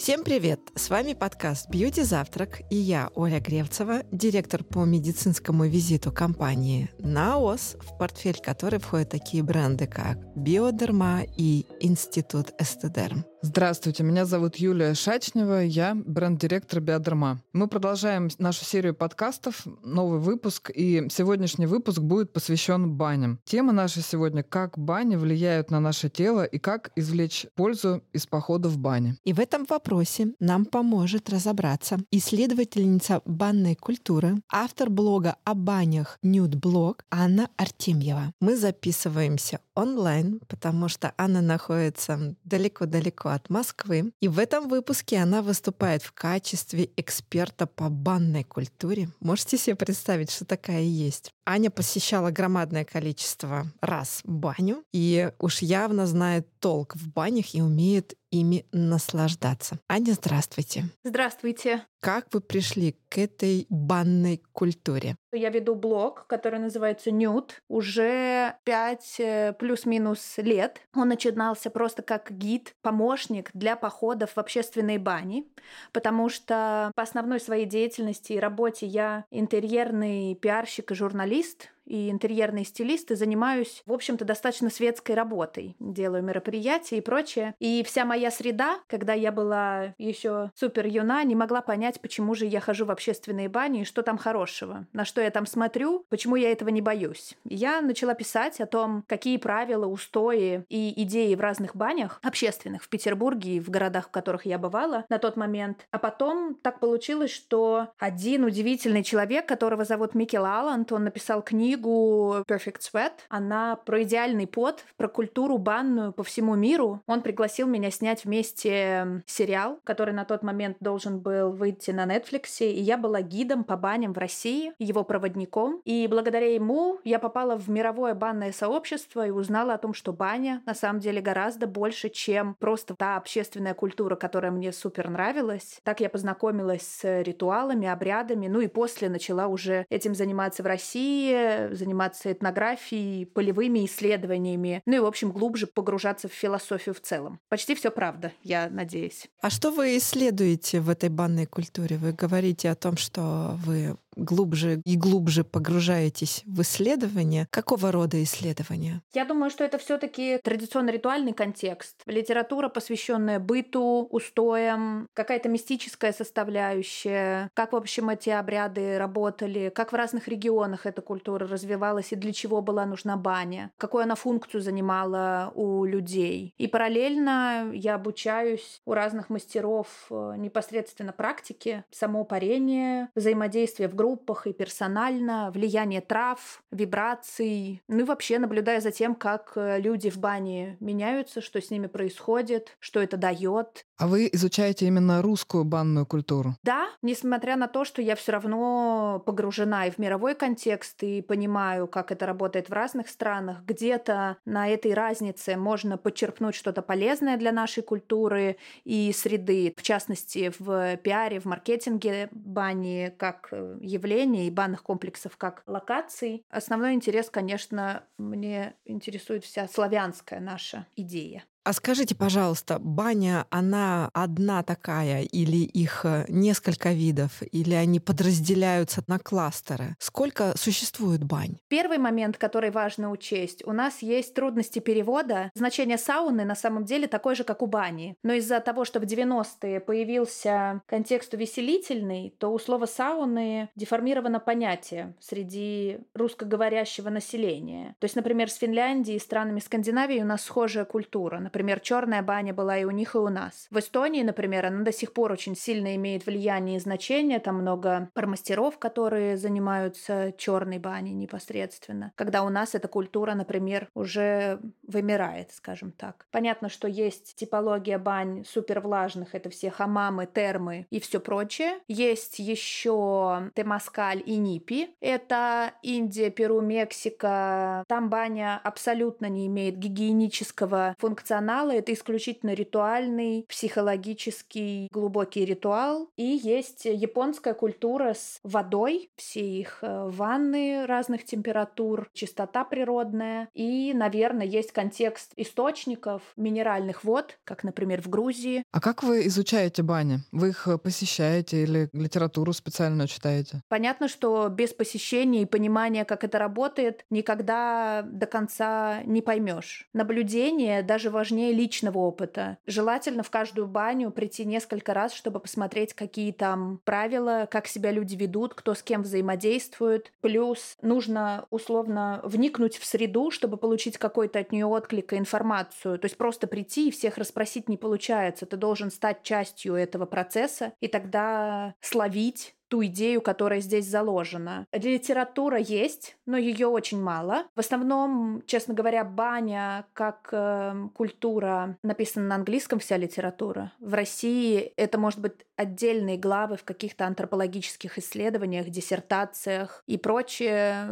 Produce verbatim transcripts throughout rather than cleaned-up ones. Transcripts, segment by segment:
Всем привет! С вами подкаст «Бьюти-завтрак» и я, Оля Гревцева, директор по медицинскому визиту компании «Наос», в портфель которой входят такие бренды, как «Bioderma» и «Институт Esthederm». Здравствуйте, меня зовут Юлия Шачнева, я бренд-директор Bioderma. Мы продолжаем нашу серию подкастов, новый выпуск, и сегодняшний выпуск будет посвящен баням. Тема наша сегодня – как бани влияют на наше тело и как извлечь пользу из похода в бане. И в этом вопросе нам поможет разобраться исследовательница банной культуры, автор блога о банях Nude Блог Анна Артемьева. Мы записываемся онлайн, потому что Анна находится далеко-далеко от Москвы. И в этом выпуске она выступает в качестве эксперта по банной культуре. Можете себе представить, что такая есть. Аня посещала громадное количество раз баню и уж явно знает толк в банях и умеет ими наслаждаться. Аня, здравствуйте. Здравствуйте. Как вы пришли к этой банной культуре? Я веду блог, который называется Nude, уже пять плюс-минус лет. Он начинался просто как гид, помощник для походов в общественные бани, потому что по основной своей деятельности и работе я интерьерный пиарщик и журналист, и интерьерные стилисты, занимаюсь, в общем-то, достаточно светской работой. Делаю мероприятия и прочее. И вся моя среда, когда я была еще супер юна, не могла понять, почему же я хожу в общественные бани и что там хорошего, на что я там смотрю, почему я этого не боюсь. Я начала писать о том, какие правила, устои и идеи в разных банях общественных в Петербурге и в городах, в которых я бывала на тот момент. А потом так получилось, что один удивительный человек, которого зовут Микел Алланд, он написал книгу Perfect Sweat. Она про идеальный пот, про культуру банную по всему миру. Он пригласил меня снять вместе сериал, который на тот момент должен был выйти на Netflix, и я была гидом по баням в России, его проводником. И благодаря ему я попала в мировое банное сообщество и узнала о том, что баня на самом деле гораздо больше, чем просто та общественная культура, которая мне супер нравилась. Так я познакомилась с ритуалами, обрядами, ну и после начала уже этим заниматься в России, заниматься этнографией, полевыми исследованиями, ну и, в общем, глубже погружаться в философию в целом. Почти все правда, я надеюсь. А что вы исследуете в этой банной культуре? Вы говорите о том, что вы глубже и глубже погружаетесь в исследования. Какого рода исследования? Я думаю, что это все-таки традиционно-ритуальный контекст. Литература, посвященная быту, устоям, какая-то мистическая составляющая, как, в общем, эти обряды работали, как в разных регионах эта культура развивалась и для чего была нужна баня, какую она функцию занимала у людей. И параллельно я обучаюсь у разных мастеров непосредственно практики, само парение, взаимодействие в группах и персонально, влияние трав, вибраций, ну и вообще наблюдая за тем, как люди в бане меняются, что с ними происходит, что это дает. А вы изучаете именно русскую банную культуру? Да, несмотря на то, что я все равно погружена и в мировой контекст, и понимаю, как это работает в разных странах, где-то на этой разнице можно почерпнуть что-то полезное для нашей культуры и среды, в частности, в пиаре, в маркетинге бани как явления и банных комплексов как локаций. Основной интерес, конечно, мне интересует вся славянская наша идея. А скажите, пожалуйста, баня, она одна такая, или их несколько видов, или они подразделяются на кластеры? Сколько существует бань? Первый момент, который важно учесть, у нас есть трудности перевода. Значение сауны на самом деле такое же, как у бани. Но из-за того, что в девяностые появился контекст увеселительный, то у слова сауны деформировано понятие среди русскоговорящего населения. То есть, например, с Финляндией и странами Скандинавии у нас схожая культура. Например, черная баня была и у них, и у нас. В Эстонии, например, она до сих пор очень сильно имеет влияние и значение. Там много пармастеров, которые занимаются черной баней непосредственно. Когда у нас эта культура, например, уже вымирает, скажем так. Понятно, что есть типология бань супервлажных. Это все хамамы, термы и все прочее. Есть еще Темаскаль и Нипи. Это Индия, Перу, Мексика. Там баня абсолютно не имеет гигиенического функционала, канала. Это исключительно ритуальный, психологический, глубокий ритуал. И есть японская культура с водой, все их ванны разных температур, чистота природная. И, наверное, есть контекст источников минеральных вод, как, например, в Грузии. А как вы изучаете бани? Вы их посещаете или литературу специально читаете? Понятно, что без посещения и понимания, как это работает, никогда до конца не поймешь. Наблюдение даже важнее личного опыта. Желательно в каждую баню прийти несколько раз, чтобы посмотреть, какие там правила, как себя люди ведут, кто с кем взаимодействует. Плюс нужно условно вникнуть в среду, чтобы получить какой-то от нее отклик и информацию. То есть просто прийти и всех расспросить не получается. Ты должен стать частью этого процесса и тогда словить ту идею, которая здесь заложена. Литература есть, но ее очень мало. В основном, честно говоря, баня как э, культура написана на английском, вся литература. В России это, может быть, отдельные главы в каких-то антропологических исследованиях, диссертациях и прочее.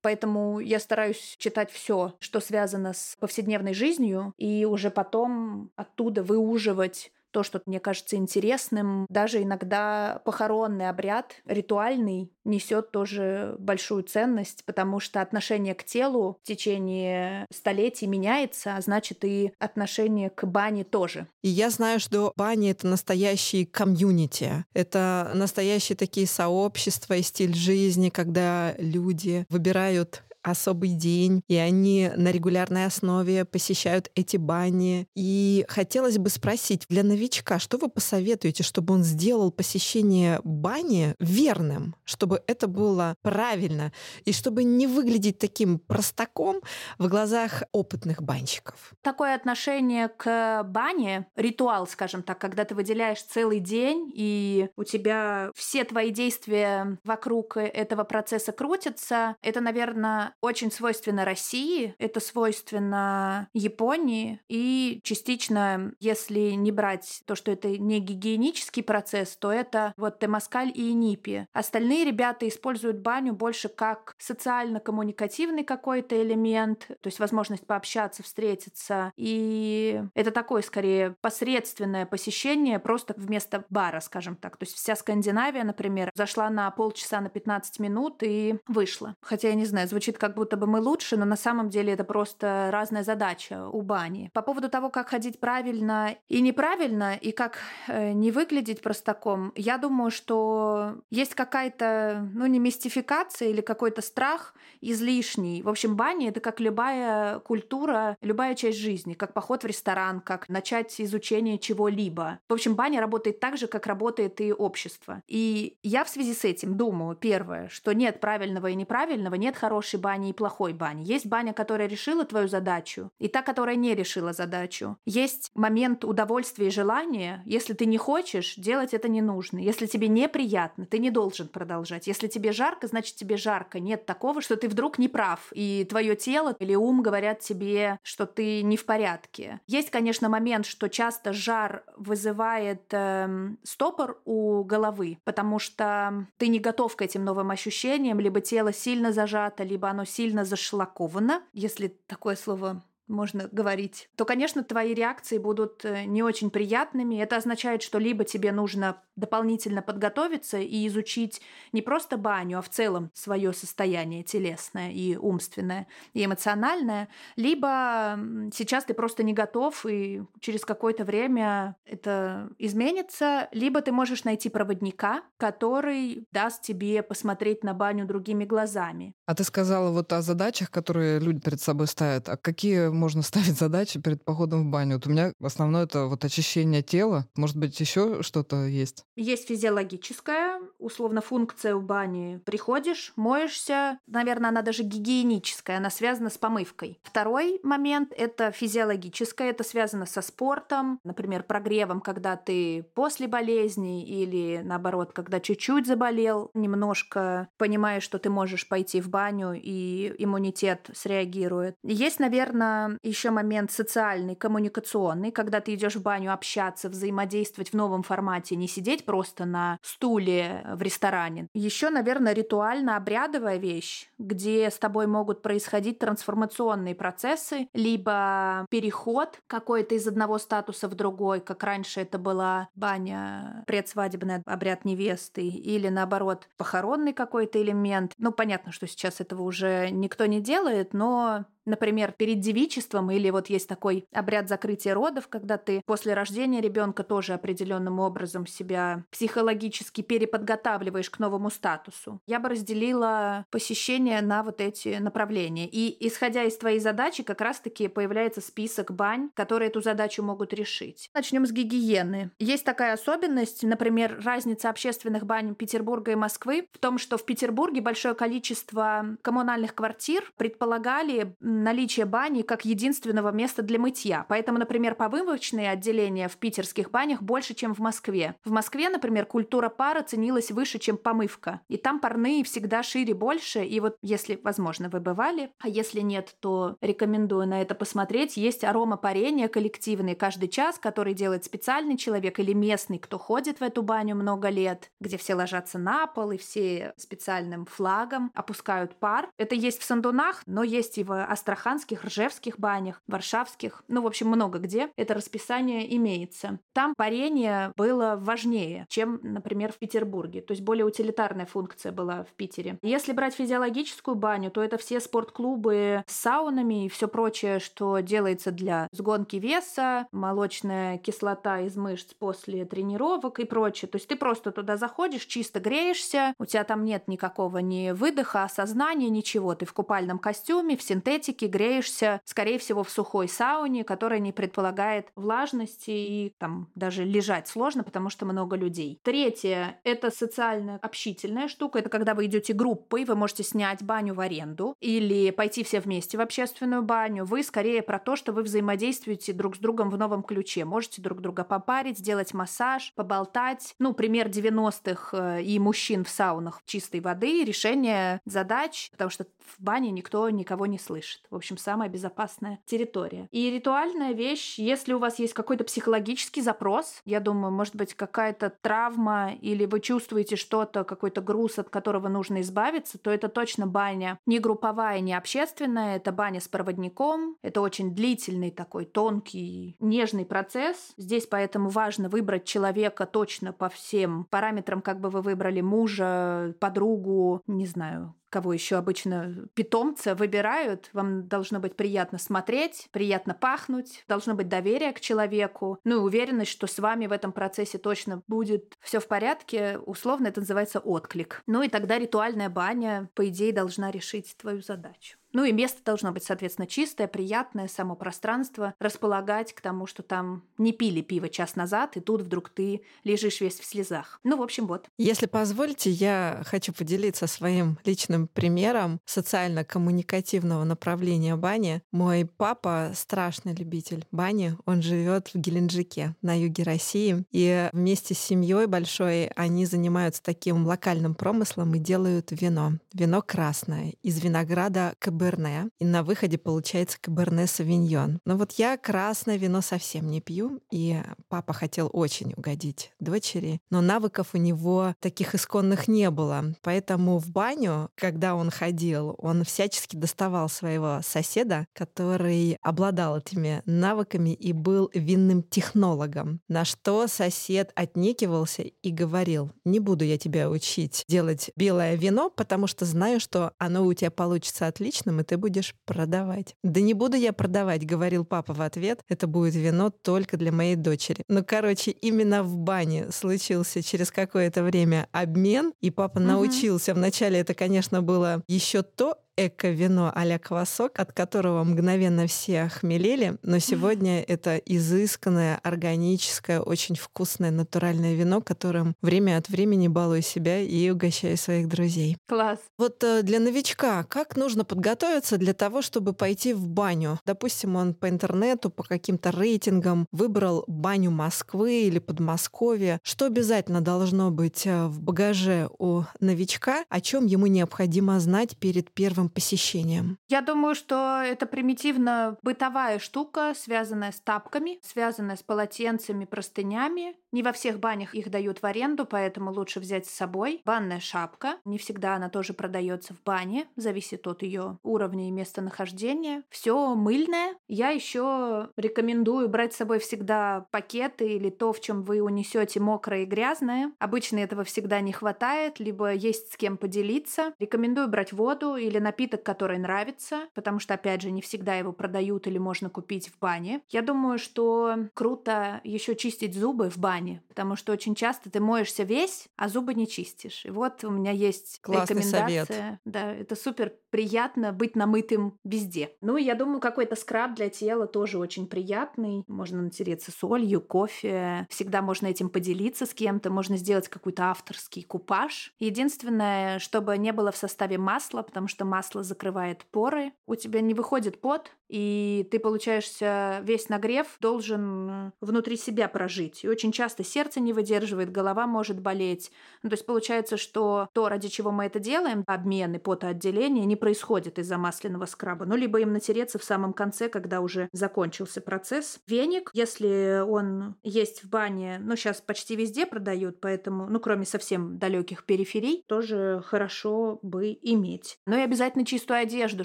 Поэтому я стараюсь читать все, что связано с повседневной жизнью, и уже потом оттуда выуживать то, что мне кажется интересным. Даже иногда похоронный обряд, ритуальный, несет тоже большую ценность, потому что отношение к телу в течение столетий меняется, а значит и отношение к бане тоже. И я знаю, что бани — это настоящие комьюнити, это настоящие такие сообщества и стиль жизни, когда люди выбирают особый день, и они на регулярной основе посещают эти бани. И хотелось бы спросить, для новичка, что вы посоветуете, чтобы он сделал посещение бани верным, чтобы это было правильно, и чтобы не выглядеть таким простаком в глазах опытных банщиков? Такое отношение к бане, ритуал, скажем так, когда ты выделяешь целый день, и у тебя все твои действия вокруг этого процесса крутятся, это, наверное, очень свойственно России, это свойственно Японии, и частично, если не брать то, что это не гигиенический процесс, то это вот Темаскаль и Нипи. Остальные ребята используют баню больше как социально-коммуникативный какой-то элемент, то есть возможность пообщаться, встретиться, и это такое, скорее, посредственное посещение просто вместо бара, скажем так. То есть вся Скандинавия, например, зашла на полчаса, на пятнадцать минут и вышла. Хотя, я не знаю, звучит как будто бы мы лучше, но на самом деле это просто разная задача у бани. По поводу того, как ходить правильно и неправильно, и как э, не выглядеть простаком, я думаю, что есть какая-то, ну, не мистификация или какой-то страх излишний. В общем, бани — это как любая культура, любая часть жизни, как поход в ресторан, как начать изучение чего-либо. В общем, баня работает так же, как работает и общество. И я в связи с этим думаю, первое, что нет правильного и неправильного, нет хорошей бани и плохой бани. Есть баня, которая решила твою задачу, и та, которая не решила задачу. Есть момент удовольствия и желания. Если ты не хочешь, делать это не нужно. Если тебе неприятно, ты не должен продолжать. Если тебе жарко, значит тебе жарко. Нет такого, что ты вдруг не прав, и твое тело или ум говорят тебе, что ты не в порядке. Есть, конечно, момент, что часто жар вызывает э, стопор у головы, потому что ты не готов к этим новым ощущениям, либо тело сильно зажато, либо оно сильно зашлаковано, если такое слово можно говорить, то, конечно, твои реакции будут не очень приятными. Это означает, что либо тебе нужно дополнительно подготовиться и изучить не просто баню, а в целом свое состояние телесное и умственное, и эмоциональное, либо сейчас ты просто не готов, и через какое-то время это изменится, либо ты можешь найти проводника, который даст тебе посмотреть на баню другими глазами. А ты сказала вот о задачах, которые люди перед собой ставят. А какие можно ставить задачи перед походом в баню? Вот у меня основное это вот очищение тела. Может быть, еще что-то есть? Есть физиологическая, условно, функция в бане. Приходишь, моешься. Наверное, она даже гигиеническая, она связана с помывкой. Второй момент — это физиологическая, это связано со спортом, например, прогревом, когда ты после болезни или, наоборот, когда чуть-чуть заболел, немножко понимаешь, что ты можешь пойти в баню и иммунитет среагирует. Есть, наверное, это еще момент социальный, коммуникационный, когда ты идешь в баню общаться, взаимодействовать в новом формате, не сидеть просто на стуле в ресторане. Еще, наверное, ритуально-обрядовая вещь, где с тобой могут происходить трансформационные процессы, либо переход какой-то из одного статуса в другой, как раньше это была баня, предсвадебный обряд невесты, или наоборот, похоронный какой-то элемент. Ну, понятно, что сейчас этого уже никто не делает, но... Например, перед девичеством, или вот есть такой обряд закрытия родов, когда ты после рождения ребенка тоже определенным образом себя психологически переподготавливаешь к новому статусу. Я бы разделила посещение на вот эти направления. И исходя из твоей задачи, как раз-таки появляется список бань, которые эту задачу могут решить. Начнем с гигиены. Есть такая особенность, например, разница общественных бань Петербурга и Москвы в том, что в Петербурге большое количество коммунальных квартир предполагали наличие бани как единственного места для мытья. Поэтому, например, помывочные отделения в питерских банях больше, чем в Москве. В Москве, например, культура пара ценилась выше, чем помывка. И там парные всегда шире, больше. И вот если, возможно, вы бывали, а если нет, то рекомендую на это посмотреть. Есть аромапарение коллективное каждый час, который делает специальный человек или местный, кто ходит в эту баню много лет, где все ложатся на пол и все специальным флагом опускают пар. Это есть в Сандунах, но есть и в астраханских, ржевских банях, варшавских, ну, в общем, много где это расписание имеется. Там парение было важнее, чем, например, в Петербурге, то есть более утилитарная функция была в Питере. Если брать физиологическую баню, то это все спортклубы с саунами и все прочее, что делается для сгонки веса, молочная кислота из мышц после тренировок и прочее. То есть ты просто туда заходишь, чисто греешься, у тебя там нет никакого ни выдоха, осознания, ничего. Ты в купальном костюме, в синтетике, греешься, скорее всего, в сухой сауне, которая не предполагает влажности, и там даже лежать сложно, потому что много людей. Третье — это социально-общительная штука. Это когда вы идете группой, вы можете снять баню в аренду или пойти все вместе в общественную баню. Вы скорее про то, что вы взаимодействуете друг с другом в новом ключе. Можете друг друга попарить, сделать массаж, поболтать. Ну, пример девяностых и мужчин в саунах чистой воды, решение задач, потому что в бане никто никого не слышит. слышит. В общем, самая безопасная территория. И ритуальная вещь, если у вас есть какой-то психологический запрос, я думаю, может быть, какая-то травма, или вы чувствуете что-то, какой-то груз, от которого нужно избавиться, то это точно баня не групповая, не общественная, это баня с проводником, это очень длительный такой тонкий, нежный процесс. Здесь поэтому важно выбрать человека точно по всем параметрам, как бы вы выбрали мужа, подругу, не знаю, кого еще обычно питомца выбирают, вам должно быть приятно смотреть, приятно пахнуть, должно быть доверие к человеку, ну и уверенность, что с вами в этом процессе точно будет все в порядке. Условно это называется отклик. Ну и тогда ритуальная баня, по идее, должна решить твою задачу. Ну и место должно быть, соответственно, чистое, приятное, само пространство, располагать к тому, что там не пили пиво час назад, и тут вдруг ты лежишь весь в слезах. Ну, в общем, вот. Если позволите, я хочу поделиться своим личным примером социально-коммуникативного направления бани. Мой папа страшный любитель бани. Он живет в Геленджике, на юге России. И вместе с семьей большой они занимаются таким локальным промыслом и делают вино. Вино красное, из винограда кабачка. Каберне, и на выходе получается каберне савиньон. Но вот я красное вино совсем не пью, и папа хотел очень угодить дочери, но навыков у него таких исконных не было. Поэтому в баню, когда он ходил, он всячески доставал своего соседа, который обладал этими навыками и был винным технологом, на что сосед отнекивался и говорил: «Не буду я тебя учить делать белое вино, потому что знаю, что оно у тебя получится отлично, и ты будешь продавать». «Да не буду я продавать», — говорил папа в ответ, «это будет вино только для моей дочери». Ну, короче, именно в бане случился через какое-то время обмен, и папа угу. научился. Вначале это, конечно, было еще то эко-вино а-ля квасок, от которого мгновенно все хмелели, но сегодня это изысканное, органическое, очень вкусное, натуральное вино, которым время от времени балую себя и угощаю своих друзей. Класс! Вот для новичка как нужно подготовиться для того, чтобы пойти в баню? Допустим, он по интернету, по каким-то рейтингам выбрал баню Москвы или Подмосковья. Что обязательно должно быть в багаже у новичка, о чем ему необходимо знать перед первым посещением? Я думаю, что это примитивно-бытовая штука, связанная с тапками, связанная с полотенцами, простынями. Не во всех банях их дают в аренду, поэтому лучше взять с собой. Банная шапка. Не всегда она тоже продается в бане, зависит от ее уровня и местонахождения. Все мыльное. Я еще рекомендую брать с собой всегда пакеты или то, в чем вы унесете мокрое и грязное. Обычно этого всегда не хватает, либо есть с кем поделиться. Рекомендую брать воду или напиток, который нравится, потому что, опять же, не всегда его продают или можно купить в бане. Я думаю, что круто еще чистить зубы в бане, потому что очень часто ты моешься весь, а зубы не чистишь. И вот у меня есть классный рекомендация. Совет. Да, это супер приятно быть намытым везде. Ну и я думаю, какой-то скраб для тела тоже очень приятный. Можно натереться солью, кофе. Всегда можно этим поделиться с кем-то. Можно сделать какой-то авторский купаж. Единственное, чтобы не было в составе масла, потому что масло закрывает поры. У тебя не выходит пот, и ты получаешься весь нагрев должен внутри себя прожить. И очень часто сердце не выдерживает, голова может болеть. Ну, то есть получается, что то, ради чего мы это делаем, обмен и потоотделение, не происходит из-за масляного скраба. Ну, либо им натереться в самом конце, когда уже закончился процесс. Веник, если он есть в бане, ну, сейчас почти везде продают, поэтому, ну, кроме совсем далеких периферий, тоже хорошо бы иметь. Ну и обязательно чистую одежду,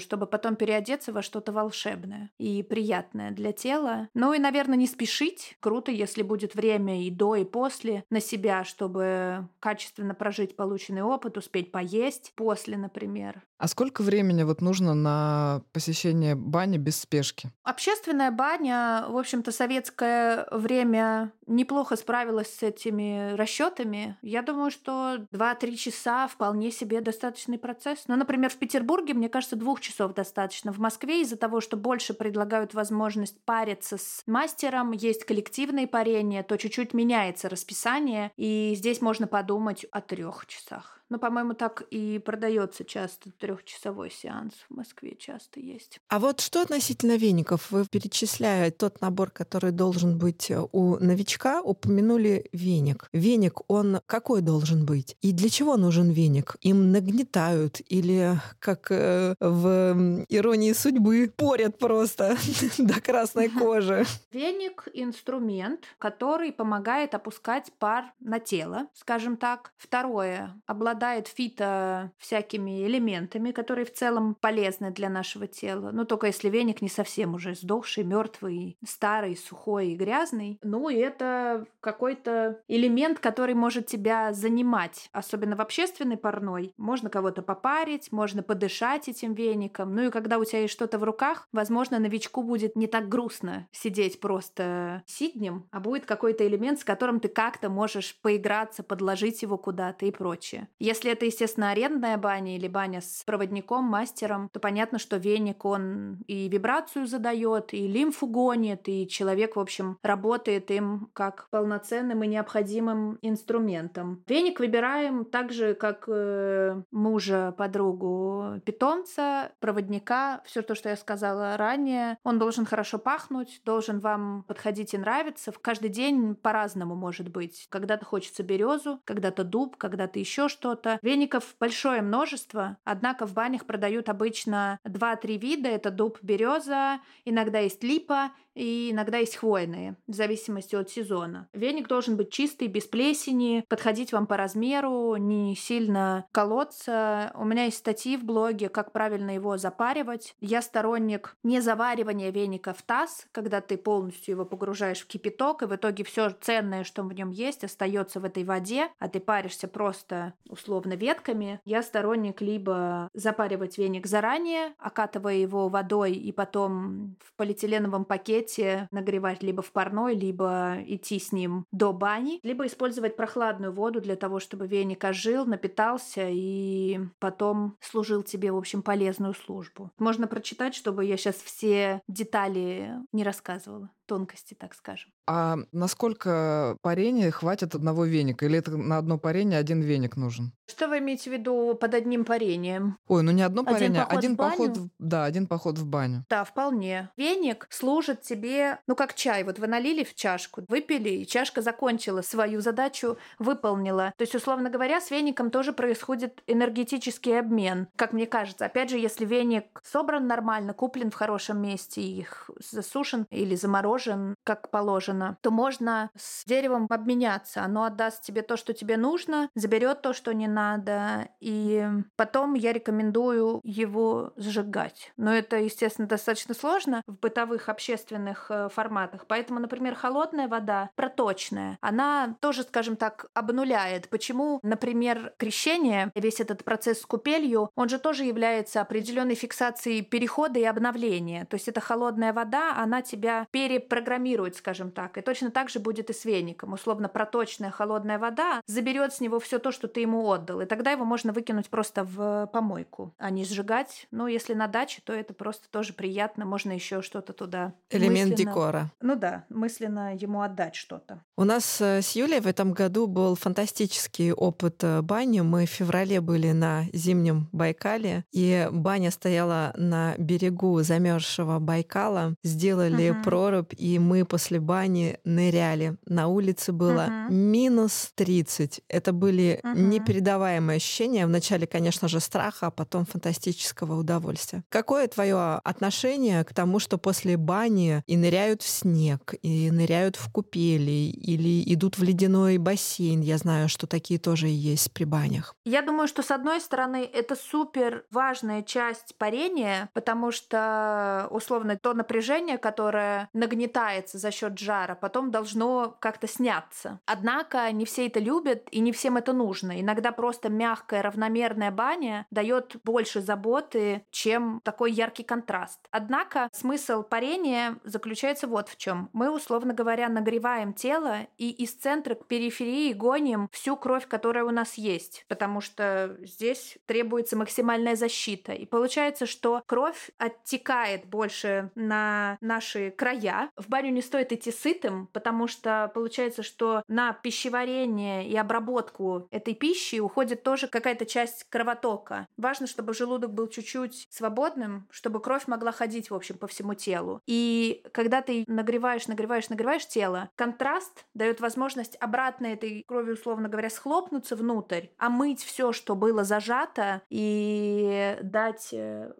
чтобы потом переодеться во что-то волшебное и приятное для тела. Ну и, наверное, не спешить. Круто, если будет время и до, и после на себя, чтобы качественно прожить полученный опыт, успеть поесть после, например. А сколько времени вот нужно на посещение бани без спешки? Общественная баня, в общем-то, советское время неплохо справилась с этими расчетами. Я думаю, что два-три часа вполне себе достаточный процесс. Ну, например, в Петербурге, мне кажется, двух часов достаточно. В Москве из-за того, что больше предлагают возможность париться с мастером, есть коллективные парения, то чуть-чуть меняется расписание, и здесь можно подумать о трех часах. Ну, по-моему, так и продается часто трехчасовой сеанс в Москве часто есть. А вот что относительно веников? Вы, перечисляя тот набор, который должен быть у новичка, упомянули веник. Веник, он какой должен быть? И для чего нужен веник? Им нагнетают или, как э, в «Иронии судьбы», порят просто до красной кожи? Веник — инструмент, который помогает опускать пар на тело, скажем так. Второе — обладание обладает фито всякими элементами, которые в целом полезны для нашего тела. Ну, только если веник не совсем уже сдохший, мертвый, старый, сухой и грязный. Ну, и это какой-то элемент, который может тебя занимать. Особенно в общественной парной. Можно кого-то попарить, можно подышать этим веником. Ну, и когда у тебя есть что-то в руках, возможно, новичку будет не так грустно сидеть просто сиднем, а будет какой-то элемент, с которым ты как-то можешь поиграться, подложить его куда-то и прочее. Если это, естественно, арендная баня или баня с проводником, мастером, то понятно, что веник, он и вибрацию задает, и лимфу гонит, и человек, в общем, работает им как полноценным и необходимым инструментом. Веник выбираем так же, как э, мужа, подругу, питомца, проводника, все то, что я сказала ранее. Он должен хорошо пахнуть, должен вам подходить и нравиться. В каждый день по-разному может быть. Когда-то хочется березу, когда-то дуб, когда-то еще что-то. Что-то. Веников большое множество, однако в банях продают обычно два-три вида. Это дуб, береза, иногда есть липа, и иногда есть хвойные, в зависимости от сезона. Веник должен быть чистый, без плесени, подходить вам по размеру, не сильно колоться. У меня есть статьи в блоге, как правильно его запаривать. Я сторонник не заваривания веника в таз, когда ты полностью его погружаешь в кипяток, и в итоге все ценное, что в нем есть, остается в этой воде, а ты паришься просто условно ветками. Я сторонник либо запаривать веник заранее, окатывая его водой и потом в полиэтиленовом пакете нагревать либо в парной, либо идти с ним до бани, либо использовать прохладную воду для того, чтобы веник ожил, напитался и потом служил тебе, в общем, полезную службу. Можно прочитать, чтобы я сейчас все детали не рассказывала. тонкости, так скажем. А насколько парений хватит одного веника? Или это на одно парение один веник нужен? Что вы имеете в виду под одним парением? Ой, ну не одно парение, один поход, один поход, да, один поход в баню. Да, вполне. Веник служит тебе, ну как чай. Вот вы налили в чашку, выпили, и чашка закончила свою задачу, выполнила. То есть, условно говоря, с веником тоже происходит энергетический обмен, как мне кажется. Опять же, если веник собран нормально, куплен в хорошем месте, их засушен или заморожен, как положено, то можно с деревом обменяться. Оно отдаст тебе то, что тебе нужно, заберет то, что не надо, и потом я рекомендую его сжигать. Но это, естественно, достаточно сложно в бытовых общественных форматах. Поэтому, например, холодная вода, проточная, она тоже, скажем так, обнуляет. Почему, например, крещение, весь этот процесс с купелью, он же тоже является определенной фиксацией перехода и обновления. То есть эта холодная вода, она тебя перепрограммирует, скажем так. И точно так же будет и с веником. Условно, проточная холодная вода заберет с него все то, что ты ему отдал. И тогда его можно выкинуть просто в помойку, а не сжигать. Ну, если на даче, то это просто тоже приятно. Можно еще что-то туда. Элемент мысленно... декора. Ну да, мысленно ему отдать что-то. У нас с Юлей в этом году был фантастический опыт бани. Мы в феврале были на зимнем Байкале, и баня стояла на берегу замерзшего Байкала. Сделали uh-huh. прорубь, и мы после бани ныряли. На улице было uh-huh. минус тридцать. Это были uh-huh. непередаваемые ощущения. Вначале, конечно же, страха, а потом фантастического удовольствия. Какое твое отношение к тому, что после бани и ныряют в снег, и ныряют в купели, или идут в ледяной бассейн? Я знаю, что такие тоже есть при банях. Я думаю, что, с одной стороны, это супер важная часть парения, потому что, условно, то напряжение, которое нагнетается за счет жара, потом должно как-то сняться. Однако не все это любят, и не всем это нужно. Иногда просто мягкая, равномерная баня дает больше заботы, чем такой яркий контраст. Однако смысл парения заключается вот в чем. Мы, условно говоря, нагреваем тело и из центра к периферии гоним всю кровь, которая у нас есть, потому что здесь требуется максимальная защита. И получается, что кровь оттекает больше на наши края. В баню не стоит идти сытым, потому что получается, что на пищеварение и обработку этой пищи уходит тоже какая-то часть кровотока. Важно, чтобы желудок был чуть-чуть свободным, чтобы кровь могла ходить, в общем, по всему телу. И когда ты нагреваешь, нагреваешь, нагреваешь тело, контраст дает возможность обратно этой крови, условно говоря, схлопнуться внутрь, омыть все, что было зажато, и дать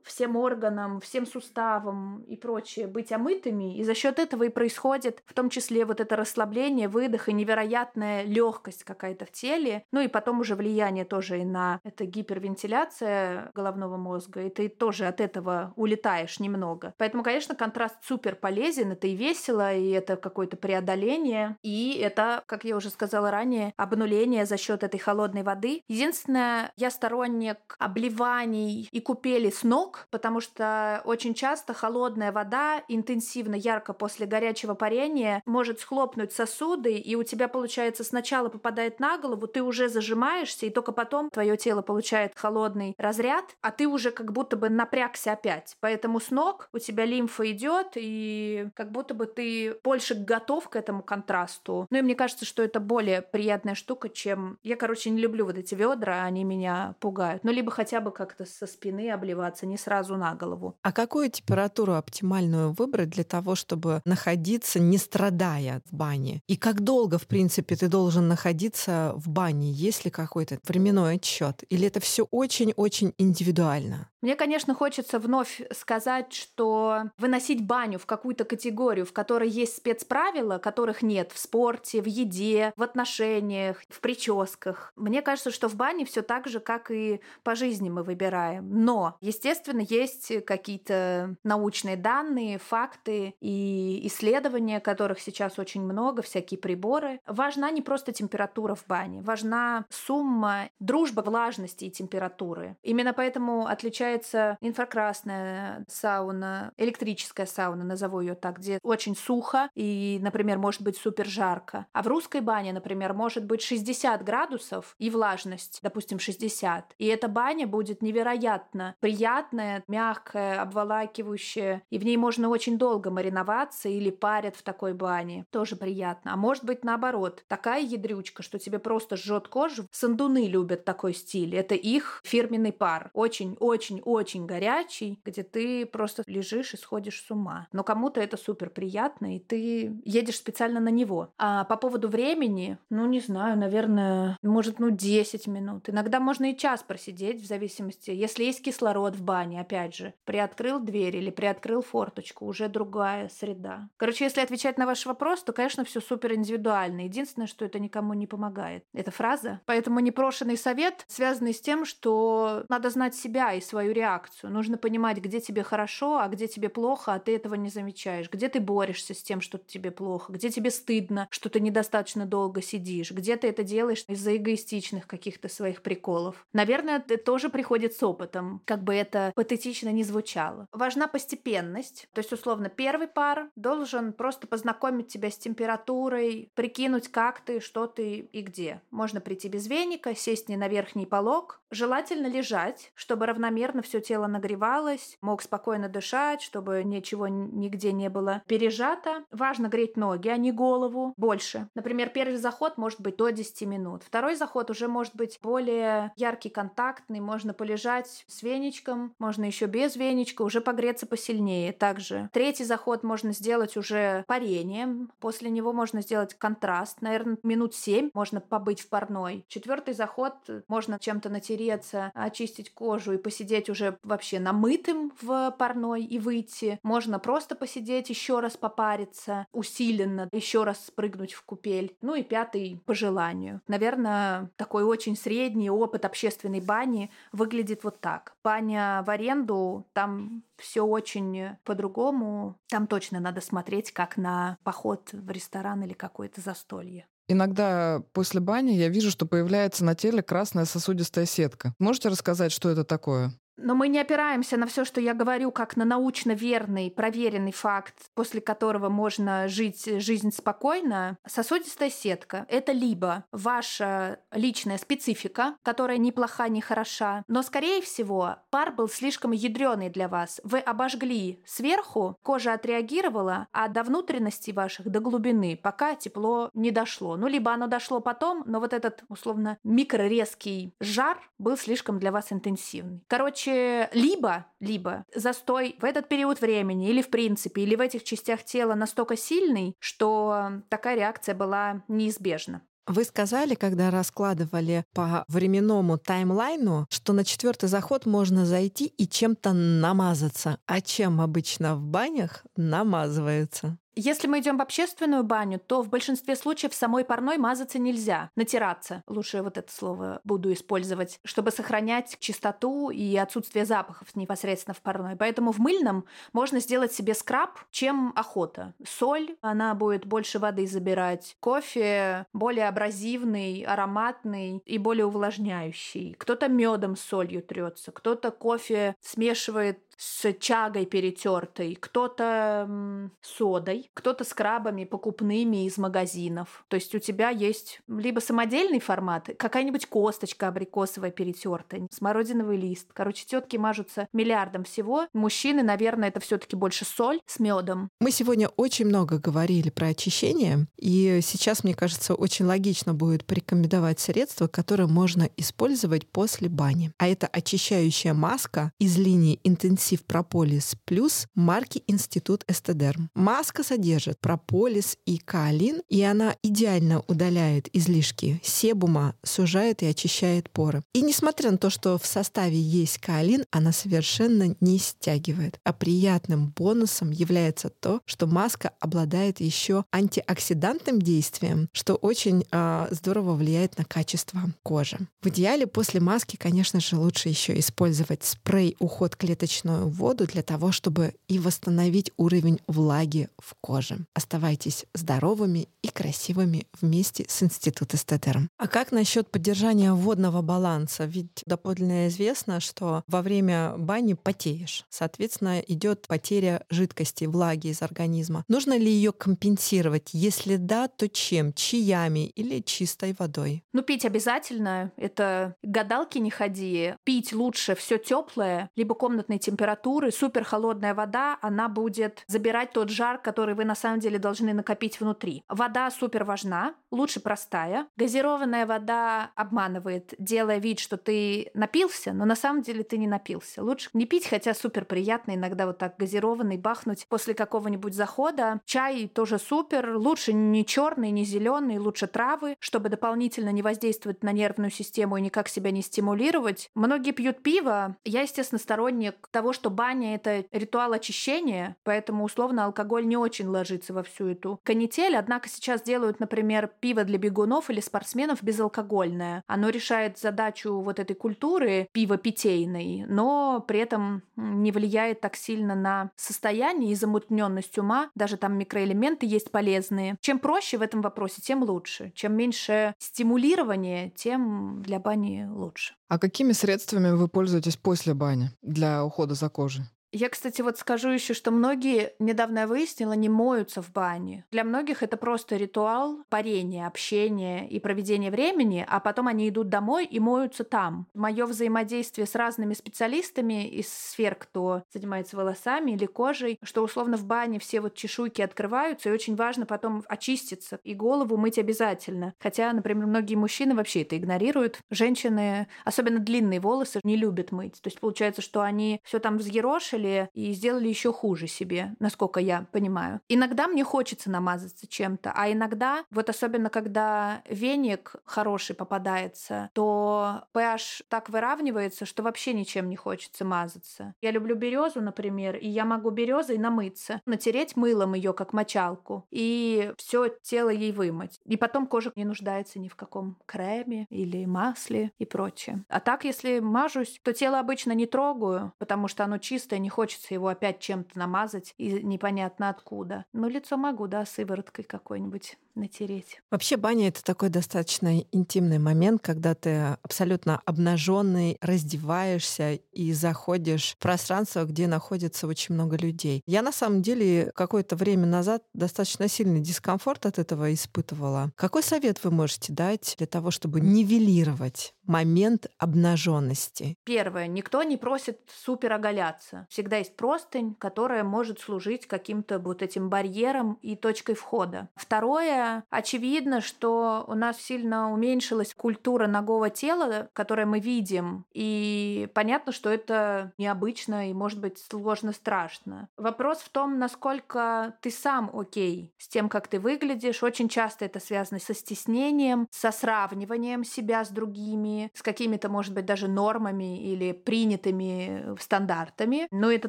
всем органам, всем суставам и прочее быть омытыми. И за счет этого и происходит в том числе вот это расслабление, выдох и невероятная легкость какая-то в теле. Ну и потом уже влияние тоже и на это гипервентиляция головного мозга, и ты тоже от этого улетаешь немного. Поэтому, конечно, контраст супер полезен, это и весело, и это какое-то преодоление, и это, как я уже сказала ранее, обнуление за счет этой холодной воды. Единственное, я сторонник обливаний и купели с ног, потому что очень часто холодная вода интенсивно, ярко после горячего парения может схлопнуть сосуды, и у тебя, получается, сначала попадает на голову, ты уже зажимаешься, и только потом твое тело получает холодный разряд, а ты уже как будто бы напрягся опять. Поэтому с ног у тебя лимфа идет, и как будто бы ты больше готов к этому контрасту. Ну и мне кажется, что это более приятная штука, чем... Я, короче, не люблю вот эти ведра, они меня пугают. Ну либо хотя бы как-то со спины обливаться, не сразу на голову. А какую температуру оптимальную выбрать для того, чтобы находиться, не страдая в бане? И как долго, в принципе, ты должен находиться в бане? Есть ли какой-то временной отсчет? Или это все очень-очень индивидуально? Мне, конечно, хочется вновь сказать, что выносить баню в какую-то категорию, в которой есть спецправила, которых нет в спорте, в еде, в отношениях, в прическах. Мне кажется, что в бане все так же, как и по жизни мы выбираем. Но, естественно, есть какие-то научные данные, факты и исследования, которых сейчас очень много, всякие приборы. Важна не просто температура в бане, важна сумма, дружба влажности и температуры. Именно поэтому отличается получается инфракрасная сауна, электрическая сауна, назову ее так, где очень сухо и, например, может быть супер жарко. А в русской бане, например, может быть шестьдесят градусов и влажность, допустим, шестьдесят. И эта баня будет невероятно приятная, мягкая, обволакивающая. И в ней можно очень долго мариноваться или парят в такой бане. Тоже приятно. А может быть, наоборот, такая ядрючка, что тебе просто жжет кожу. Сандуны любят такой стиль. Это их фирменный пар. Очень-очень-очень горячий, где ты просто лежишь и сходишь с ума. Но кому-то это супер приятно, и ты едешь специально на него. А по поводу времени, ну, не знаю, наверное, может, ну, десять минут. Иногда можно и час просидеть, в зависимости, если есть кислород в бане, опять же. Приоткрыл дверь или приоткрыл форточку, уже другая среда. Короче, если отвечать на ваш вопрос, то, конечно, все супер индивидуально. Единственное, что это никому не помогает. Это фраза. Поэтому непрошенный совет, связанный с тем, что надо знать себя и свою реакцию. Нужно понимать, где тебе хорошо, а где тебе плохо, а ты этого не замечаешь. Где ты борешься с тем, что тебе плохо, где тебе стыдно, что ты недостаточно долго сидишь, где ты это делаешь из-за эгоистичных каких-то своих приколов. Наверное, это тоже приходит с опытом, как бы это патетично ни звучало. Важна постепенность. То есть, условно, первый пар должен просто познакомить тебя с температурой, прикинуть, как ты, что ты и где. Можно прийти без веника, сесть не на верхний полог. Желательно лежать, чтобы равномерно все тело нагревалось, мог спокойно дышать, чтобы ничего нигде не было пережато. Важно греть ноги, а не голову. Больше. Например, первый заход может быть до десяти минут. Второй заход уже может быть более яркий, контактный. Можно полежать с веничком, можно еще без веничка, уже погреться посильнее. Также третий заход можно сделать уже парением. После него можно сделать контраст. Наверное, минут семь можно побыть в парной. Четвертый заход можно чем-то натереться, очистить кожу и посидеть уже вообще намытым в парной и выйти. Можно просто посидеть, еще раз попариться, усиленно еще раз спрыгнуть в купель. Ну и пятый по желанию. Наверное, такой очень средний опыт общественной бани выглядит вот так. Баня в аренду, там все очень по-другому. Там точно надо смотреть, как на поход в ресторан или какое-то застолье. Иногда после бани я вижу, что появляется на теле красная сосудистая сетка. Можете рассказать, что это такое? Но мы не опираемся на все, что я говорю, как на научно верный, проверенный факт, после которого можно жить жизнь спокойно. Сосудистая сетка — это либо ваша личная специфика, которая ни плоха, ни хороша, но, скорее всего, пар был слишком ядрёный для вас. Вы обожгли сверху, кожа отреагировала, а до внутренностей ваших, до глубины, пока тепло не дошло. Ну, либо оно дошло потом, но вот этот, условно, микрорезкий жар был слишком для вас интенсивный. Короче, либо, либо застой в этот период времени или в принципе, или в этих частях тела настолько сильный, что такая реакция была неизбежна. Вы сказали, когда раскладывали по временному таймлайну, что на четвертый заход можно зайти и чем-то намазаться. А чем обычно в банях намазываются? Если мы идем в общественную баню, то в большинстве случаев самой парной мазаться нельзя. Натираться. Лучше вот это слово буду использовать, чтобы сохранять чистоту и отсутствие запахов непосредственно в парной. Поэтому в мыльном можно сделать себе скраб, чем охота. Соль, она будет больше воды забирать. Кофе более абразивный, ароматный и более увлажняющий. Кто-то медом с солью трется, кто-то кофе смешивает с чагой перетертой, кто-то м, содой, кто-то скрабами покупными из магазинов. То есть у тебя есть либо самодельный формат, какая-нибудь косточка абрикосовая перетертая, смородиновый лист. Короче, тетки мажутся миллиардом всего. Мужчины, наверное, это все-таки больше соль с медом. Мы сегодня очень много говорили про очищение, и сейчас, мне кажется, очень логично будет порекомендовать средства, которые можно использовать после бани. А это очищающая маска из линии интенсивности прополис плюс марки Институт Esthederm. Маска содержит прополис и каолин, и она идеально удаляет излишки себума, сужает и очищает поры. И несмотря на то, что в составе есть каолин, она совершенно не стягивает. А приятным бонусом является то, что маска обладает еще антиоксидантным действием, что очень э, здорово влияет на качество кожи. В идеале после маски, конечно же, лучше еще использовать спрей-уход клеточной ледяную воду для того, чтобы и восстановить уровень влаги в коже. Оставайтесь здоровыми и красивыми вместе с Институтом Esthederm. А как насчет поддержания водного баланса? Ведь доподлинно известно, что во время бани потеешь. Соответственно, идет потеря жидкости, влаги из организма. Нужно ли ее компенсировать? Если да, то чем? Чаями или чистой водой? Ну, пить обязательно. Это гадалки не ходи. Пить лучше все теплое, либо комнатной температуры. Суперхолодная вода, она будет забирать тот жар, который вы на самом деле должны накопить внутри. Вода супер важна, лучше простая. Газированная вода обманывает, делая вид, что ты напился, но на самом деле ты не напился. Лучше не пить, хотя супер приятно иногда вот так газированный бахнуть после какого-нибудь захода. Чай тоже супер. Лучше не черный, не зеленый, лучше травы, чтобы дополнительно не воздействовать на нервную систему и никак себя не стимулировать. Многие пьют пиво. Я, естественно, сторонник того, что баня — это ритуал очищения, поэтому, условно, алкоголь не очень ложится во всю эту канитель. Однако сейчас делают, например, пиво для бегунов или спортсменов безалкогольное. Оно решает задачу вот этой культуры пива питейной, но при этом не влияет так сильно на состояние и замутненность ума. Даже там микроэлементы есть полезные. Чем проще в этом вопросе, тем лучше. Чем меньше стимулирования, тем для бани лучше. А какими средствами вы пользуетесь после бани для ухода за кожей? Я, кстати, вот скажу еще, что многие, недавно я выяснила, не моются в бане. Для многих это просто ритуал парения, общения и проведения времени, а потом они идут домой и моются там. Мое взаимодействие с разными специалистами из сфер, кто занимается волосами или кожей, что условно в бане все вот чешуйки открываются, и очень важно потом очиститься и голову мыть обязательно. Хотя, например, многие мужчины вообще это игнорируют. Женщины, особенно длинные волосы, не любят мыть. То есть получается, что они все там взъерошили, и сделали еще хуже себе, насколько я понимаю. Иногда мне хочется намазаться чем-то, а иногда, вот особенно когда веник хороший попадается, то pH так выравнивается, что вообще ничем не хочется мазаться. Я люблю березу, например, и я могу березой намыться, натереть мылом ее как мочалку, и все тело ей вымыть. И потом кожа не нуждается ни в каком креме или масле и прочее. А так, если мажусь, то тело обычно не трогаю, потому что оно чистое, не хочется его опять чем-то намазать и непонятно откуда. Но лицо могу, да, сывороткой какой-нибудь натереть. Вообще баня — это такой достаточно интимный момент, когда ты абсолютно обнаженный, раздеваешься и заходишь в пространство, где находится очень много людей. Я на самом деле какое-то время назад достаточно сильный дискомфорт от этого испытывала. Какой совет вы можете дать для того, чтобы нивелировать момент обнаженности? Первое. Никто не просит супер оголяться. Всегда есть простынь, которая может служить каким-то вот этим барьером и точкой входа. Второе. Очевидно, что у нас сильно уменьшилась культура нагого тела, которое мы видим. И понятно, что это необычно и, может быть, сложно, страшно. Вопрос в том, насколько ты сам окей с тем, как ты выглядишь. Очень часто это связано со стеснением, со сравниванием себя с другими, с какими-то, может быть, даже нормами или принятыми стандартами. Но это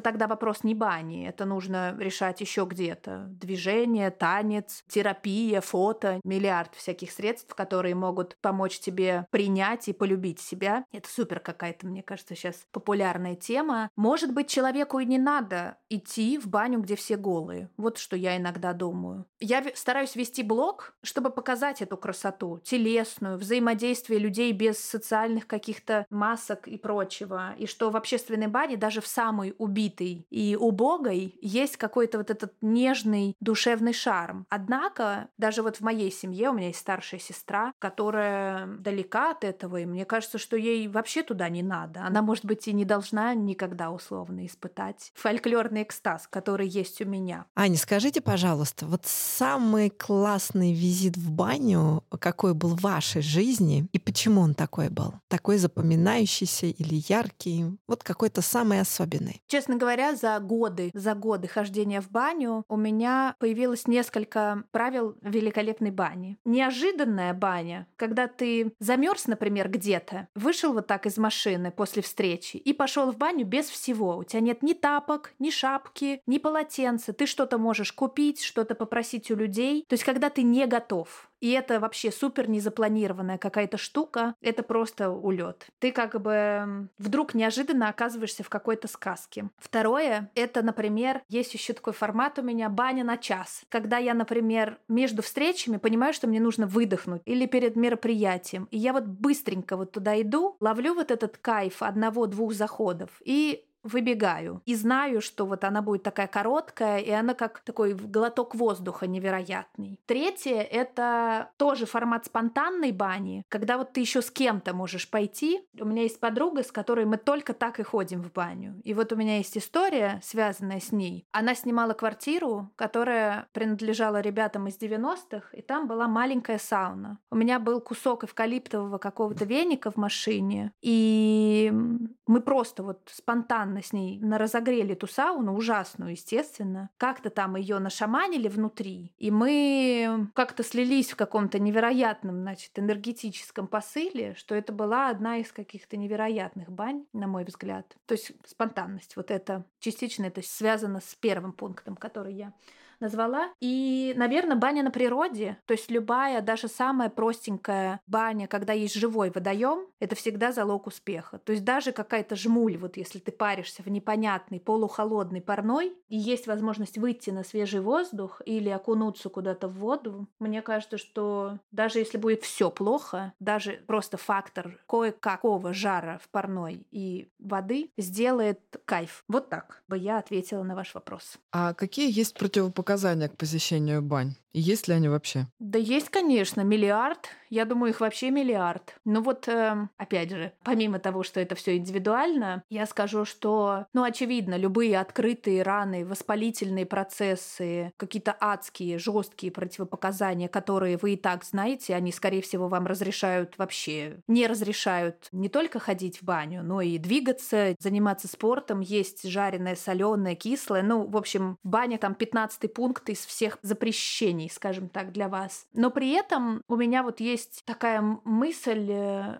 тогда вопрос не бани. Это нужно решать еще где-то. Движение, танец, терапия, фото. Миллиард всяких средств, которые могут помочь тебе принять и полюбить себя. Это супер какая-то, мне кажется, сейчас популярная тема. Может быть, человеку и не надо идти в баню, где все голые. Вот что я иногда думаю. Я стараюсь вести блог, чтобы показать эту красоту, телесную, взаимодействие людей без социальных каких-то масок и прочего. И что в общественной бане, даже в самой убитой и убогой, есть какой-то вот этот нежный душевный шарм. Однако, даже вот в моей семье у меня есть старшая сестра, которая далека от этого, и мне кажется, что ей вообще туда не надо. Она, может быть, и не должна никогда условно испытать фольклорный экстаз, который есть у меня. Аня, скажите, пожалуйста, вот самый классный визит в баню, какой был в вашей жизни, и почему он такой? Такой был. Такой запоминающийся или яркий. Вот какой-то самый особенный. Честно говоря, за годы, за годы хождения в баню у меня появилось несколько правил великолепной бани. Неожиданная баня, когда ты замерз, например, где-то, вышел вот так из машины после встречи и пошел в баню без всего. У тебя нет ни тапок, ни шапки, ни полотенца. Ты что-то можешь купить, что-то попросить у людей. То есть, когда ты не готов. И это вообще супер незапланированная какая-то штука. Это просто улет. Ты как бы вдруг неожиданно оказываешься в какой-то сказке. Второе, это, например, есть еще такой формат у меня «баня на час». Когда я, например, между встречами понимаю, что мне нужно выдохнуть или перед мероприятием. И я вот быстренько вот туда иду, ловлю вот этот кайф одного-двух заходов и выбегаю. И знаю, что вот она будет такая короткая, и она как такой глоток воздуха невероятный. Третье — это тоже формат спонтанной бани, когда вот ты еще с кем-то можешь пойти. У меня есть подруга, с которой мы только так и ходим в баню. И вот у меня есть история, связанная с ней. Она снимала квартиру, которая принадлежала ребятам из девяностых, и там была маленькая сауна. У меня был кусок эвкалиптового какого-то веника в машине, и мы просто вот спонтанно с ней наразогрели ту сауну, ужасную, естественно. Как-то там ее нашаманили внутри, и мы как-то слились в каком-то невероятном, значит, энергетическом посыле, что это была одна из каких-то невероятных бань, на мой взгляд. То есть спонтанность. Вот это частично это связано с первым пунктом, который я назвала. И, наверное, баня на природе, то есть любая, даже самая простенькая баня, когда есть живой водоем, это всегда залог успеха. То есть даже какая-то жмуль, вот если ты паришься в непонятной, полухолодной парной, и есть возможность выйти на свежий воздух или окунуться куда-то в воду, мне кажется, что даже если будет все плохо, даже просто фактор кое-какого жара в парной и воды сделает кайф. Вот так бы я ответила на ваш вопрос. А какие есть противопоказания показания к посещению бань? Есть ли они вообще? Да есть, конечно, миллиард. Я думаю, их вообще миллиард. Но вот, э, опять же, помимо того, что это все индивидуально, я скажу, что, ну, очевидно, любые открытые раны, воспалительные процессы, какие-то адские, жесткие противопоказания, которые вы и так знаете, они, скорее всего, вам разрешают вообще, не разрешают не только ходить в баню, но и двигаться, заниматься спортом, есть жареное, соленое, кислое. Ну, в общем, баня там пятнадцатый пункт из всех запрещений, скажем так, для вас. Но при этом у меня вот есть такая мысль,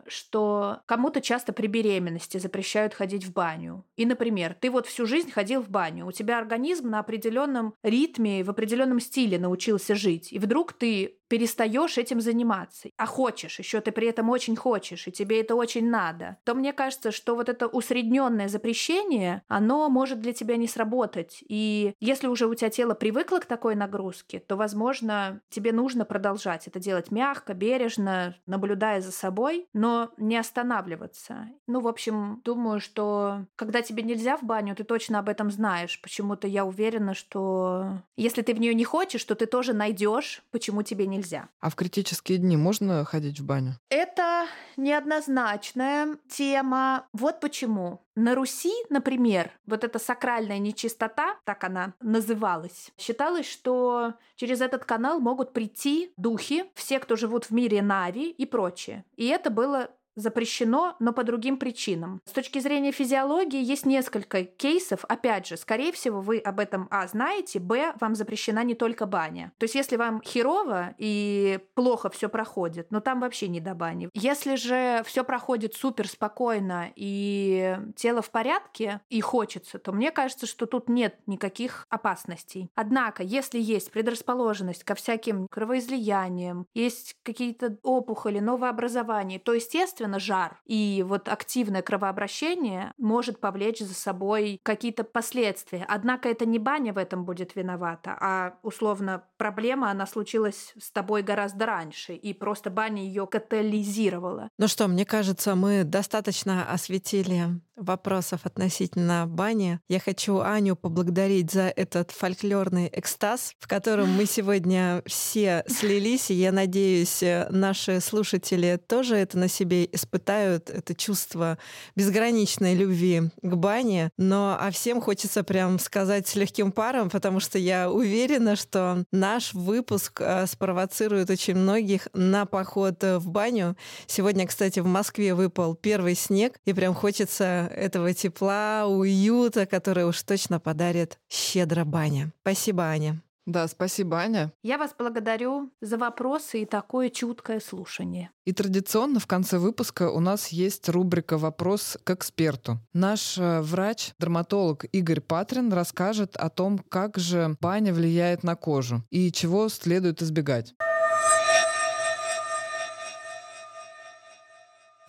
что кому-то часто при беременности запрещают ходить в баню. И, например, ты вот всю жизнь ходил в баню, у тебя организм на определенном ритме, в определенном стиле научился жить, и вдруг ты перестаешь этим заниматься, а хочешь, еще ты при этом очень хочешь, и тебе это очень надо, то мне кажется, что вот это усредненное запрещение, оно может для тебя не сработать. И если уже у тебя тело привыкло к такой нагрузке, то, возможно, тебе нужно продолжать это делать мягко, бережно, наблюдая за собой, но не останавливаться. Ну, в общем, думаю, что когда тебе нельзя в баню, ты точно об этом знаешь. Почему-то я уверена, что если ты в нее не хочешь, то ты тоже найдешь, почему тебе не нельзя. А в критические дни можно ходить в баню? Это неоднозначная тема. Вот почему. На Руси, например, вот эта сакральная нечистота, так она называлась, считалось, что через этот канал могут прийти духи, все, кто живут в мире Нави и прочее. И это было запрещено, но по другим причинам. С точки зрения физиологии есть несколько кейсов. Опять же, скорее всего, вы об этом а. знаете, б. вам запрещена не только баня. То есть если вам херово и плохо все проходит, но там вообще не до бани. Если же все проходит супер спокойно и тело в порядке и хочется, то мне кажется, что тут нет никаких опасностей. Однако, если есть предрасположенность ко всяким кровоизлияниям, есть какие-то опухоли, новообразования, то, естественно, жар и вот активное кровообращение может повлечь за собой какие-то последствия. Однако это не баня в этом будет виновата, а условно проблема, она случилась с тобой гораздо раньше, и просто баня ее катализировала. Ну что, мне кажется, мы достаточно осветили вопросов относительно бани. Я хочу Аню поблагодарить за этот фольклорный экстаз, в котором мы сегодня все слились, и я надеюсь, наши слушатели тоже это на себе испытают, это чувство безграничной любви к бане. Но а всем хочется прям сказать с легким паром, потому что я уверена, что наш выпуск спровоцирует очень многих на поход в баню. Сегодня, кстати, в Москве выпал первый снег, и прям хочется этого тепла, уюта, который уж точно подарит щедро баня. Спасибо, Аня. Да, спасибо, Аня. Я вас благодарю за вопросы и такое чуткое слушание. И традиционно в конце выпуска у нас есть рубрика «Вопрос к эксперту». Наш врач-дерматолог Игорь Патрин расскажет о том, как же баня влияет на кожу и чего следует избегать.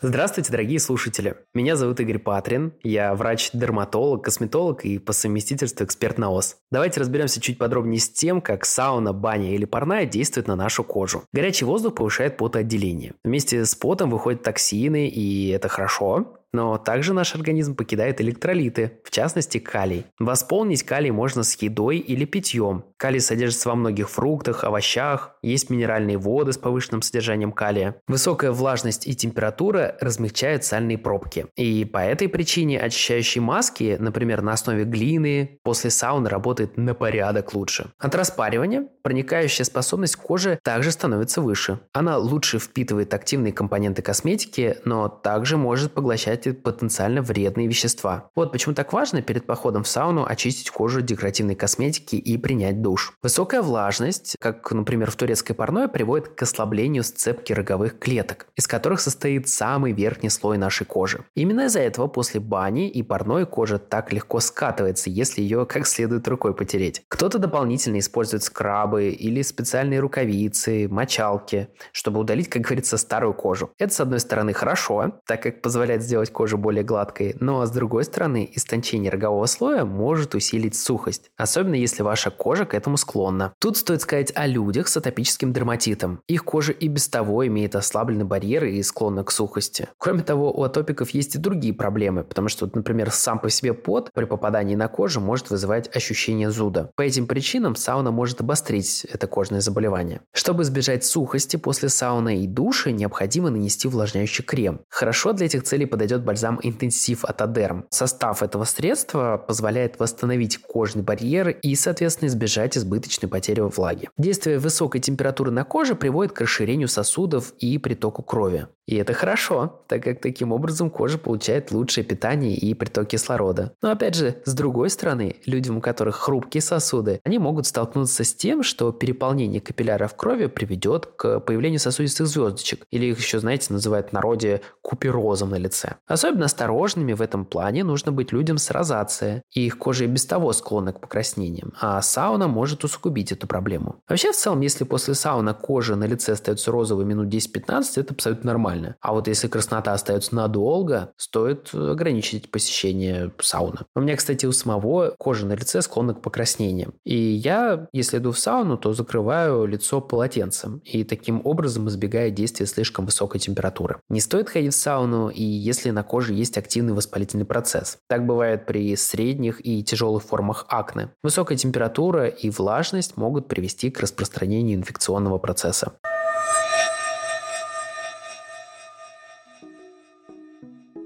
Здравствуйте, дорогие слушатели! Меня зовут Игорь Патрин, я врач-дерматолог, косметолог и по совместительству эксперт Наос. Давайте разберемся чуть подробнее с тем, как сауна, баня или парная действует на нашу кожу. Горячий воздух повышает потоотделение. Вместе с потом выходят токсины, и это хорошо. Но также наш организм покидает электролиты, в частности калий. Восполнить калий можно с едой или питьем. Калий содержится во многих фруктах, овощах, есть минеральные воды с повышенным содержанием калия. Высокая влажность и температура размягчают сальные пробки. И по этой причине очищающие маски, например, на основе глины, после сауны работают на порядок лучше. От распаривания проникающая способность кожи также становится выше. Она лучше впитывает активные компоненты косметики, но также может поглощать потенциально вредные вещества. Вот почему так важно перед походом в сауну очистить кожу от декоративной косметики и принять душ. Высокая влажность, как, например, в турецкой парной, приводит к ослаблению сцепки роговых клеток, из которых состоит самый верхний слой нашей кожи. Именно из-за этого после бани и парной кожа так легко скатывается, если ее как следует рукой потереть. Кто-то дополнительно использует скрабы или специальные рукавицы, мочалки, чтобы удалить, как говорится, старую кожу. Это, с одной стороны, хорошо, так как позволяет сделать кожу более гладкой, но с другой стороны истончение рогового слоя может усилить сухость, особенно если ваша кожа к этому склонна. Тут стоит сказать о людях с атопическим дерматитом. Их кожа и без того имеет ослабленный барьер и склонна к сухости. Кроме того, у атопиков есть и другие проблемы, потому что, например, сам по себе пот при попадании на кожу может вызывать ощущение зуда. По этим причинам сауна может обострить это кожное заболевание. Чтобы избежать сухости после сауны и душа, необходимо нанести увлажняющий крем. Хорошо для этих целей подойдет идет бальзам интенсив Atoderm. Состав этого средства позволяет восстановить кожный барьер и, соответственно, избежать избыточной потери влаги. Действие высокой температуры на коже приводит к расширению сосудов и притоку крови. И это хорошо, так как таким образом кожа получает лучшее питание и приток кислорода. Но опять же, с другой стороны, людям, у которых хрупкие сосуды, они могут столкнуться с тем, что переполнение капилляров крови приведет к появлению сосудистых звездочек, или их еще, знаете, называют в народе куперозом на лице. Особенно осторожными в этом плане нужно быть людям с розацией, и их кожа и без того склонна к покраснениям, а сауна может усугубить эту проблему. Вообще, в целом, если после сауны кожа на лице остается розовой минут десять-пятнадцать, это абсолютно нормально. А вот если краснота остается надолго, стоит ограничить посещение сауны. У меня, кстати, у самого кожа на лице склонна к покраснениям, и я, если иду в сауну, то закрываю лицо полотенцем, и таким образом избегаю действия слишком высокой температуры. Не стоит ходить в сауну, и если на коже есть активный воспалительный процесс. Так бывает при средних и тяжелых формах акне. Высокая температура и влажность могут привести к распространению инфекционного процесса.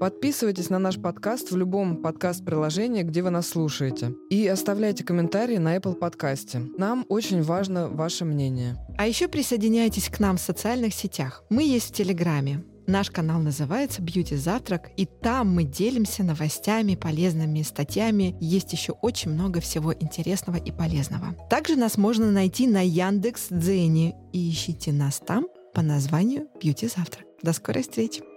Подписывайтесь на наш подкаст в любом подкаст-приложении, где вы нас слушаете. И оставляйте комментарии на Apple подкасте. Нам очень важно ваше мнение. А еще присоединяйтесь к нам в социальных сетях. Мы есть в Телеграме. Наш канал называется «Бьюти Завтрак», и там мы делимся новостями, полезными статьями. Есть еще очень много всего интересного и полезного. Также нас можно найти на Яндекс.Дзене, и ищите нас там по названию «Бьюти Завтрак». До скорой встречи!